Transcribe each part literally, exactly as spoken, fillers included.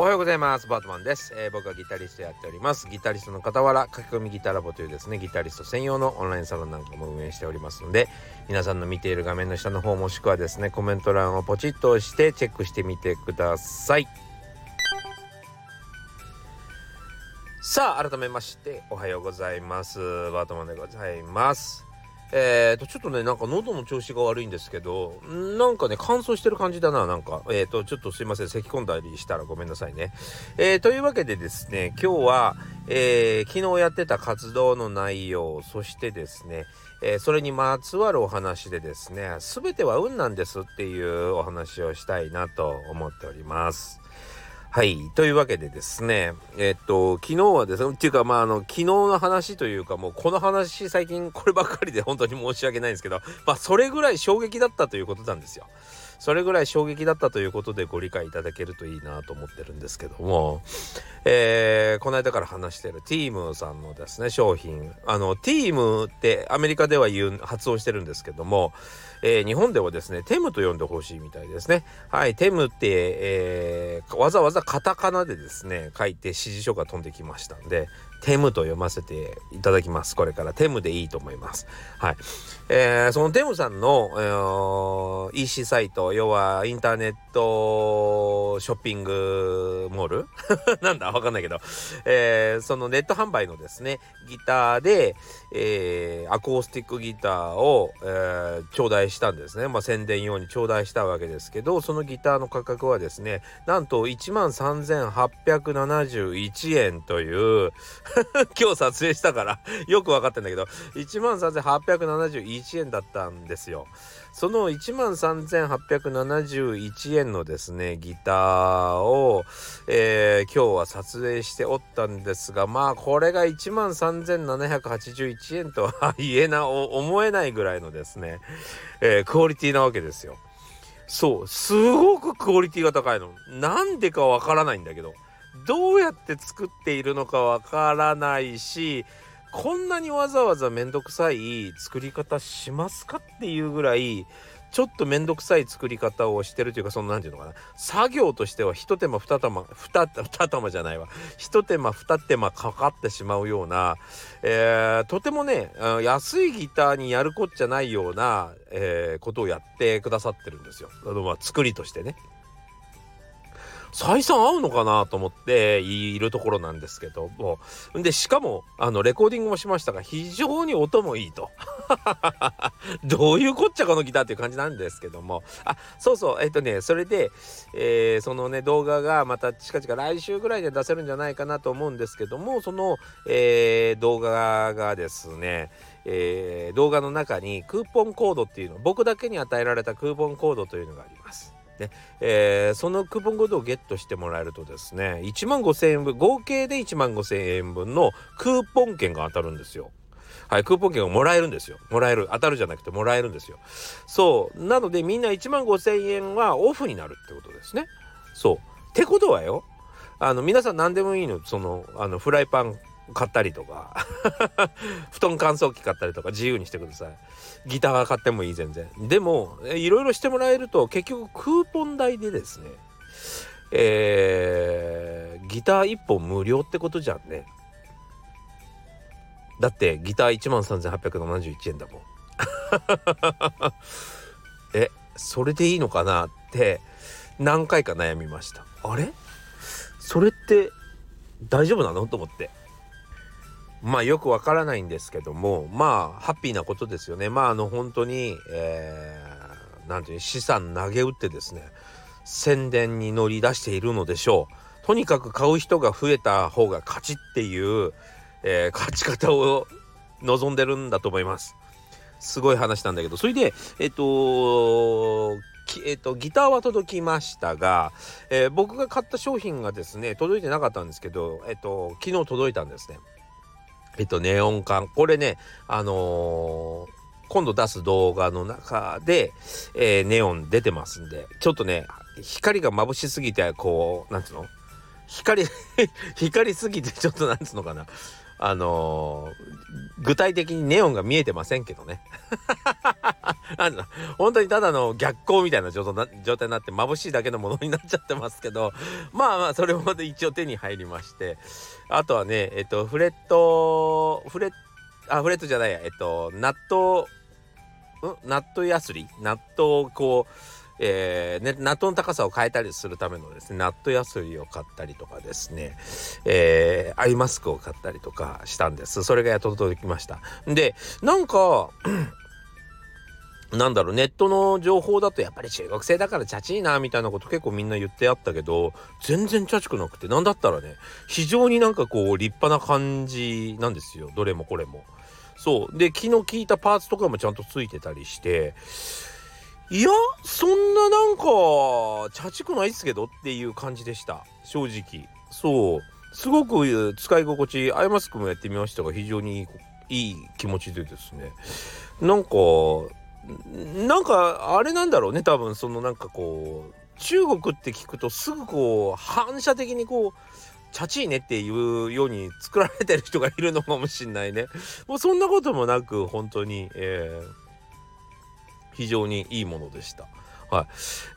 おはようございます。バートマンです、えー、僕はギタリストやっております。ギタリストの傍ら書き込みギタラボというですねギタリスト専用のオンラインサロンなんかも運営しておりますので、皆さんの見ている画面の下の方もしくはですねコメント欄をポチッと押してチェックしてみてください。さあ改めましておはようございます。バートマンでございます。えーとちょっとねなんか喉の調子が悪いんですけど、なんかね乾燥してる感じだな。なんかえーとちょっとすいません、咳き込んだりしたらごめんなさいね。えーというわけでですね、今日は、えー、昨日やってた活動の内容、そしてですね、えー、それにまつわるお話でですね、全ては運なんですっていうお話をしたいなと思っております。はい、というわけでですね、えっと昨日はですねっていうかまああの昨日の話というかもうこの話最近こればっかりで本当に申し訳ないんですけど、まあそれぐらい衝撃だったということなんですよ。それぐらい衝撃だったということでご理解いただけるといいなと思ってるんですけども、えー、この間から話してる テム さんのですね商品、あの テム ってアメリカでは言う発音してるんですけども、えー、日本ではですね テム と呼んでほしいみたいですね。はい、 テム って、えー、わざわざカタカナでですね書いて指示書が飛んできましたんで、 テム と読ませていただきます。これから テム でいいと思います。はい、えー、その テム さんの、えー、イーシー サイト、要はインターネットショッピングモールなんだわかんないけど、えー、そのネット販売のですねギターで、えー、アコースティックギターを、えー、頂戴したんですね。まあ宣伝用に頂戴したわけですけど、そのギターの価格はですねなんと いちまんさんぜんはっぴゃくななじゅういちえんという今日撮影したからよく分かってんだけど いちまんさんぜんはっぴゃくななじゅういちえんだったんですよ。その いちまんさんぜんはっぴゃくななじゅういちえんのですねギターを、えー、今日は撮影しておったんですが、まあこれが いちまんさんぜんななひゃくはちじゅういちえんとは言えな思えないぐらいのですね、えー、クオリティなわけですよ。そう、すごくクオリティが高いの。なんでかわからないんだけど、どうやって作っているのかわからないし、こんなにわざわざめんどくさい作り方しますかっていうぐらい、ちょっとめんどくさい作り方をしてるというか、そのなんていうのかな、作業としては一手間二手間二手間じゃないわ一手間二手間かかってしまうような、えー、とてもね安いギターにやるこっちゃないような、えー、ことをやってくださってるんですよ。あの、まあ、作りとしてね採算合うのかなと思っているところなんですけども、でしかもあのレコーディングもしましたが非常に音もいいとどういうこっちゃこのギターっていう感じなんですけども、あそうそうえっとねそれで、えー、そのね動画がまた近々来週ぐらいで出せるんじゃないかなと思うんですけども、その、えー、動画がですね、えー、動画の中にクーポンコードっていうの、僕だけに与えられたクーポンコードというのがありますね。えー、そのクーポンコードをゲットしてもらえるとですねいちまんごせんえんぶん、合計でいちまんごせんえんぶんのクーポン券が当たるんですよ。はい、クーポン券をもらえるんですよ。もらえる、当たるじゃなくてもらえるんですよ。そうなのでみんないちまんごせんえんはオフになるってことですね。そうってことはよ、あの皆さん何でもいいの、そのあのフライパン買ったりとか布団乾燥機買ったりとか自由にしてください。ギター買ってもいい、全然。でもいろいろしてもらえると結局クーポン代でですね、えー、ギターいっぽん無料ってことじゃんね。だってギター いちまんさんぜんはっぴゃくななじゅういちえんだもんえそれでいいのかなって何回か悩みました。あれそれって大丈夫なのと思って、まあよくわからないんですけども、まあハッピーなことですよね。まああの本当に、えー、なんていう資産投げ打ってですね宣伝に乗り出しているのでしょう。とにかく買う人が増えた方が勝ちっていう、えー、勝ち方を望んでるんだと思います。すごい話なんだけど、それでえっとえっと、ギターは届きましたが、えー、僕が買った商品がですね届いてなかったんですけど、えっと昨日届いたんですね。えっと、ネオン管。これね、あのー、今度出す動画の中で、えー、ネオン出てますんで、ちょっとね、光が眩しすぎて、こう、なんつうの？光、光すぎて、ちょっとなんつうのかな。あのー、具体的にネオンが見えてませんけどねあの本当にただの逆光みたいな状態になって眩しいだけのものになっちゃってますけど、まあまあそれも一応手に入りまして、あとはねえっとフレットフレッあフレットじゃないやえっとナットんナットヤスリナットをこう、えーね、ナットの高さを変えたりするためのですねナットヤスリを買ったりとかですね、えー、アイマスクを買ったりとかしたんです。それがやっと届きました。でなんかなんだろう、ネットの情報だとやっぱり中国製だからチャチいなみたいなこと結構みんな言ってあったけど、全然チャチくなくて、なんだったらね非常になんかこう立派な感じなんですよ、どれもこれも。そうで気の利いたパーツとかもちゃんとついてたりして、いやそんななんかチャチくないっすけどっていう感じでした、正直。そうすごく使い心地、アイマスクもやってみましたが非常にいい、いい気持ちでですね、なんかなんかあれなんだろうね、多分そのなんかこう中国って聞くとすぐこう反射的にこうチャチいねっていうように作られてる人がいるのかもしんないね。もうそんなこともなく本当に、えー、非常にいいものでした。はい、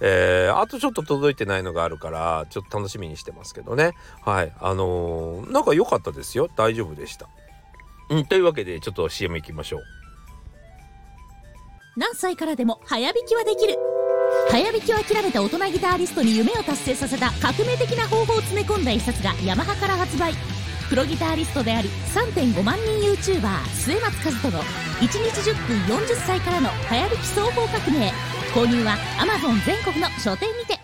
えー、あとちょっと届いてないのがあるからちょっと楽しみにしてますけどね。はい、あのー、なんか良かったですよ、大丈夫でした、うん、というわけでちょっと シーエム 行きましょう。何歳からでも早弾きはできる。早弾きを諦めた大人ギタリストに夢を達成させた革命的な方法を詰め込んだ一冊がヤマハから発売。プロギタリストであり さんてんごまんにん YouTuber 末松和人のいちにちじゅっぷんよんじゅっさいからの早弾き総合革命。購入は Amazon 全国の書店にて。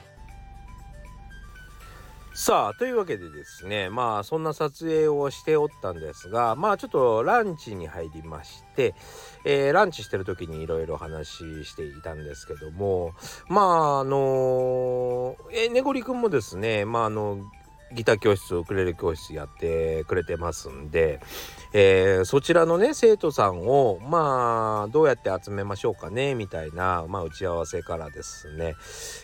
さあというわけでですね、まあそんな撮影をしておったんですが、まあちょっとランチに入りまして、えー、ランチしてる時にいろいろ話していたんですけども、まああのー、えねごりくんもですね、まああのギター教室、ウクレレ教室やってくれてますんで、えー、そちらのね生徒さんをまあどうやって集めましょうかねみたいな、まあ、打ち合わせからですね、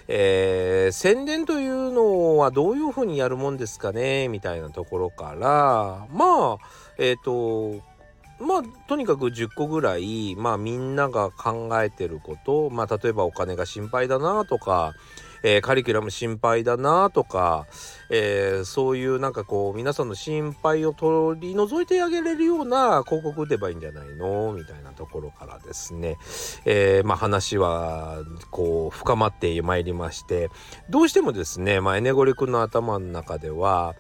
えー、宣伝というのはどういうふうにやるもんですかねみたいなところから、まあえっとまあとにかくじゅっこぐらい、まあ、みんなが考えてること、まあ、例えばお金が心配だなとか、えー、カリキュラム心配だなとか、えー、そういうなんかこう皆さんの心配を取り除いてあげれるような広告打てばいいんじゃないのみたいなところからですね、えー、まあ話はこう深まってまいりまして、どうしてもですね、まあ、エネゴリ君の頭の中では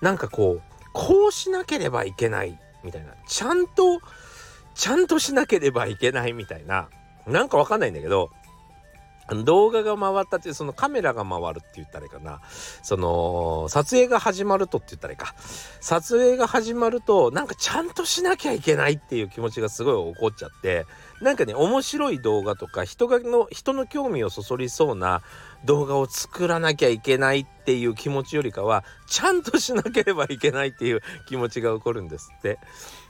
なんかこうこうしなければいけないみたいな、ちゃんとちゃんとしなければいけないみたいな、なんかわかんないんだけど、動画が回ったっていう、そのカメラが回るって言ったらいいかな、その撮影が始まるとって言ったらいいか、撮影が始まるとなんかちゃんとしなきゃいけないっていう気持ちがすごい起こっちゃって、なんかね面白い動画とか人がの人の興味をそそりそうな動画を作らなきゃいけないっていう気持ちよりかは、ちゃんとしなければいけないっていう気持ちが起こるんですって。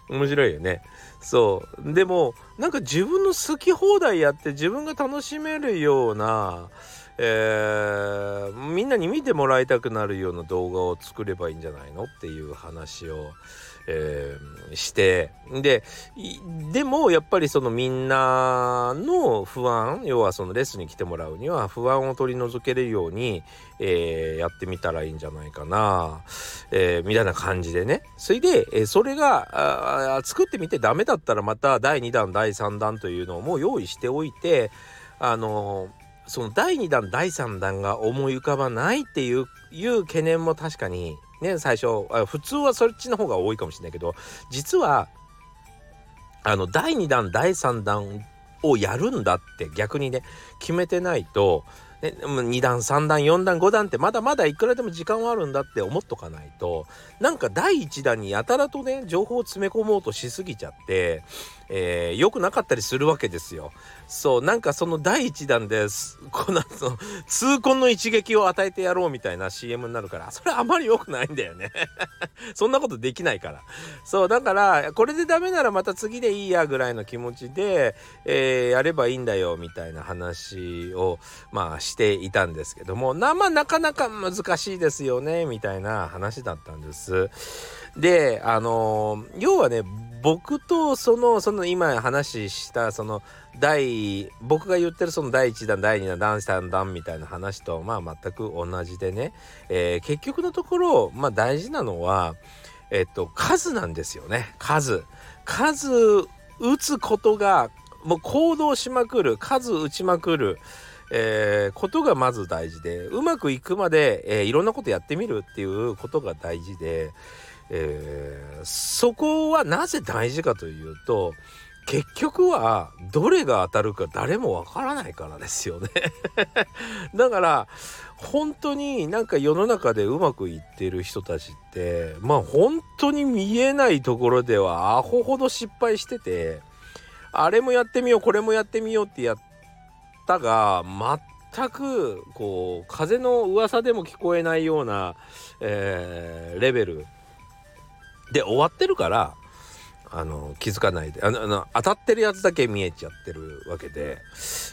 面白いよね。そうでもなんか自分の好き放題やって自分が楽しめるような、えー、みんなに見てもらいたくなるような動画を作ればいいんじゃないのっていう話を、えー、して、ででもやっぱりそのみんなの不安、要はそのレッスンに来てもらうには不安を取り除けるように、えー、やってみたらいいんじゃないかな、えー、みたいな感じでね。それで、えー、それが作ってみてダメだったらまただいにだんだいさんだんというのをもう用意しておいて、あのそのだいにだんだいさんだんが思い浮かばないっていういう懸念も確かにね、最初普通はそっちの方が多いかもしれないけど、実はあのだいにだんだいさんだんをやるんだって逆にね決めてないと、ね、にだんさんだんよんだんごだんってまだまだいくらでも時間はあるんだって思っとかないと、なんかだいいちだんにやたらとね情報を詰め込もうとしすぎちゃって、えー、良くなかったりするわけですよ。そうなんかそのだいいちだんですこの後痛恨の一撃を与えてやろうみたいな シーエム になるから、それあまり良くないんだよねそんなことできないから。そうだからこれでダメならまた次でいいやぐらいの気持ちで、えー、やればいいんだよみたいな話をまあしてしていたんですけども、なまあ、なかなか難しいですよねみたいな話だったんです。であの要はね、僕とそのその今話したその第僕が言ってるそのだいいちだんだいにだんだいさんだんみたいな話とまあ全く同じでね、えー、結局のところまあ大事なのはえっと数なんですよね。数数打つことがもう行動しまくる、数打ちまくる、えー、ことがまず大事で、うまくいくまで、えー、いろんなことやってみるっていうことが大事で、えー、そこはなぜ大事かというと、結局はどれが当たるか誰もわからないからですよねだから本当になんか世の中でうまくいってる人たちってまあ本当に見えないところではアホほど失敗してて、あれもやってみようこれもやってみようってやったが全くこう風の噂でも聞こえないような、えー、レベルで終わってるから、あの気づかないであのあの当たってるやつだけ見えちゃってるわけで、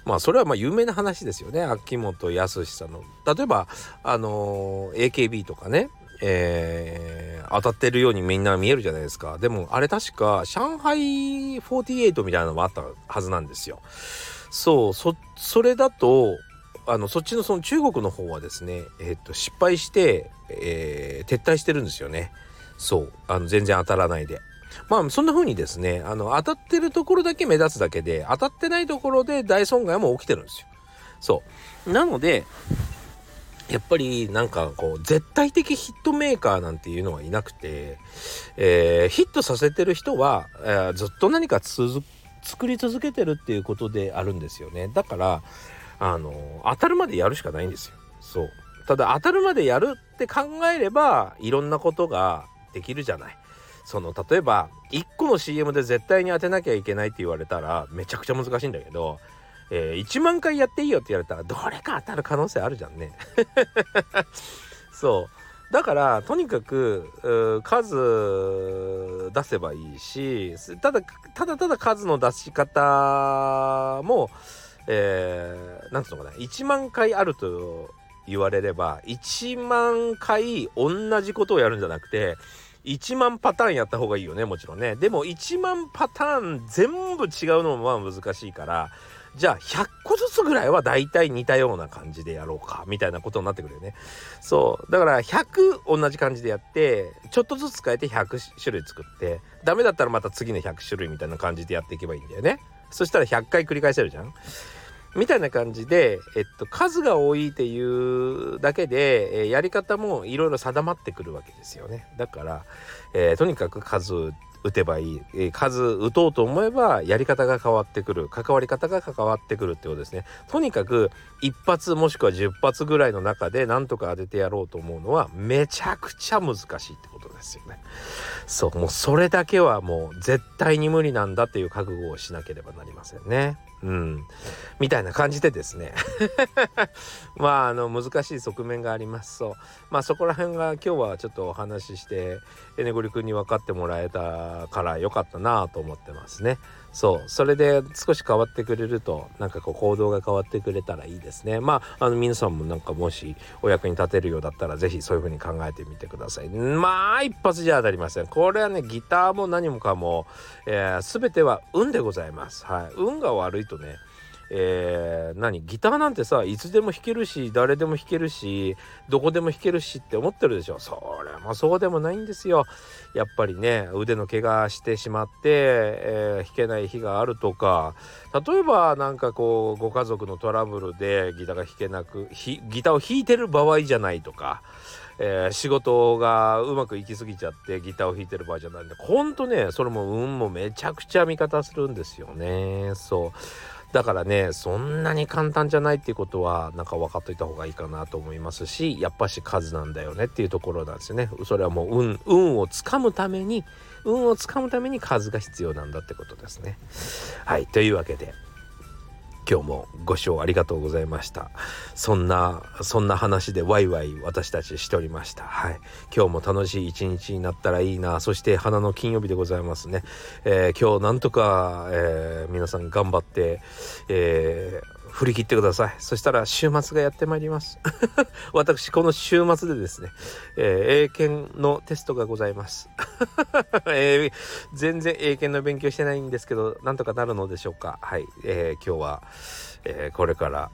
まあそれはまあ有名な話ですよね。秋元康さんの例えばあの エーケービー とかね、えー、当たってるようにみんな見えるじゃないですか。でもあれ確か上海よんじゅうはちみたいなのもあったはずなんですよ。そう そ, それだとあのそっち の, その中国の方はですね、えー、っと失敗して、えー、撤退してるんですよね。そうあの全然当たらないで、まあそんな風にですね、あの当たってるところだけ目立つだけで、当たってないところで大損害も起きてるんですよ。そうなのでやっぱりなんかこう絶対的ヒットメーカーなんていうのはいなくて、えー、ヒットさせてる人は、えー、ずっと何かつ作り続けてるっていうことであるんですよね。だからあの当たるまでやるしかないんですよ。そうただ当たるまでやるって考えればいろんなことができるじゃない。その例えばいっこの シーエム で絶対に当てなきゃいけないって言われたらめちゃくちゃ難しいんだけど、えー、いちまんかいやっていいよって言われたらどれか当たる可能性あるじゃんねそうだからとにかく数出せばいいし、ただただただ数の出し方も、えー、なんていうのかな、いちまんかいあると言われればいちまんかい同じことをやるんじゃなくていちまんパターンやった方がいいよね、もちろんね。でもいちまんパターン全部違うのもまあ難しいから、じゃあひゃっこずつぐらいはだいたい似たような感じでやろうかみたいなことになってくるよね。そうだからひゃく同じ感じでやってちょっとずつ変えてひゃくしゅるい作って、ダメだったらまた次のひゃくしゅるいみたいな感じでやっていけばいいんだよね。そしたらひゃっかい繰り返せるじゃんみたいな感じで、えっと、数が多いっていうだけで、えー、やり方もいろいろ定まってくるわけですよね。だから、えー、とにかく数打てばいい、えー、数打とうと思えばやり方が変わってくる、関わり方が関わってくるってことですね。とにかくいっぱつもしくはじゅっぱつぐらいの中でなんとか当ててやろうと思うのはめちゃくちゃ難しいってことですよね。そうもうそれだけはもう絶対に無理なんだっていう覚悟をしなければなりませんね。うん、みたいな感じでですねまああの難しい側面があります。そうまあそこら辺が今日はちょっとお話ししてえねぐりくんに分かってもらえたからよかったなと思ってますね。そうそれで少し変わってくれるとなんかこう行動が変わってくれたらいいですね。まああの皆さんもなんかもしお役に立てるようだったらぜひそういう風に考えてみてください。まあ一発じゃ当たりません。これはねギターも何もかも、えー、全ては運でございます、はい、運が悪いとね、えー、何ギターなんてさいつでも弾けるし誰でも弾けるしどこでも弾けるしって思ってるでしょ。それもそうでもないんですよ。やっぱりね腕の怪我してしまって、えー、弾けない日があるとか、例えばなんかこうご家族のトラブルでギターが弾けなくギターを弾いてる場合じゃないとか、えー、仕事がうまくいきすぎちゃってギターを弾いてる場合じゃないんで、ほんとねそれも運もめちゃくちゃ味方するんですよね。そうだからねそんなに簡単じゃないっていうことはなんか分かっといた方がいいかなと思いますし、やっぱし数なんだよねっていうところなんですよね。それはもう運運をつかむために運をつかむために数が必要なんだってことですね。はいというわけで今日もご視聴ありがとうございました。そんなそんな話でワイワイ私たちしておりました。はい、今日も楽しい一日になったらいいな。そして花の金曜日でございますね。えー、今日なんとか、えー、皆さん頑張って、えー、振り切ってください。そしたら週末がやってまいります私この週末でですね、えー、英検のテストがございます、えー、全然英検の勉強してないんですけどなんとかなるのでしょうか。はい、えー、今日は、えー、これから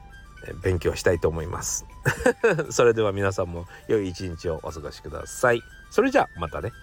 勉強したいと思いますそれでは皆さんも良い一日をお過ごしください。それじゃあまたね。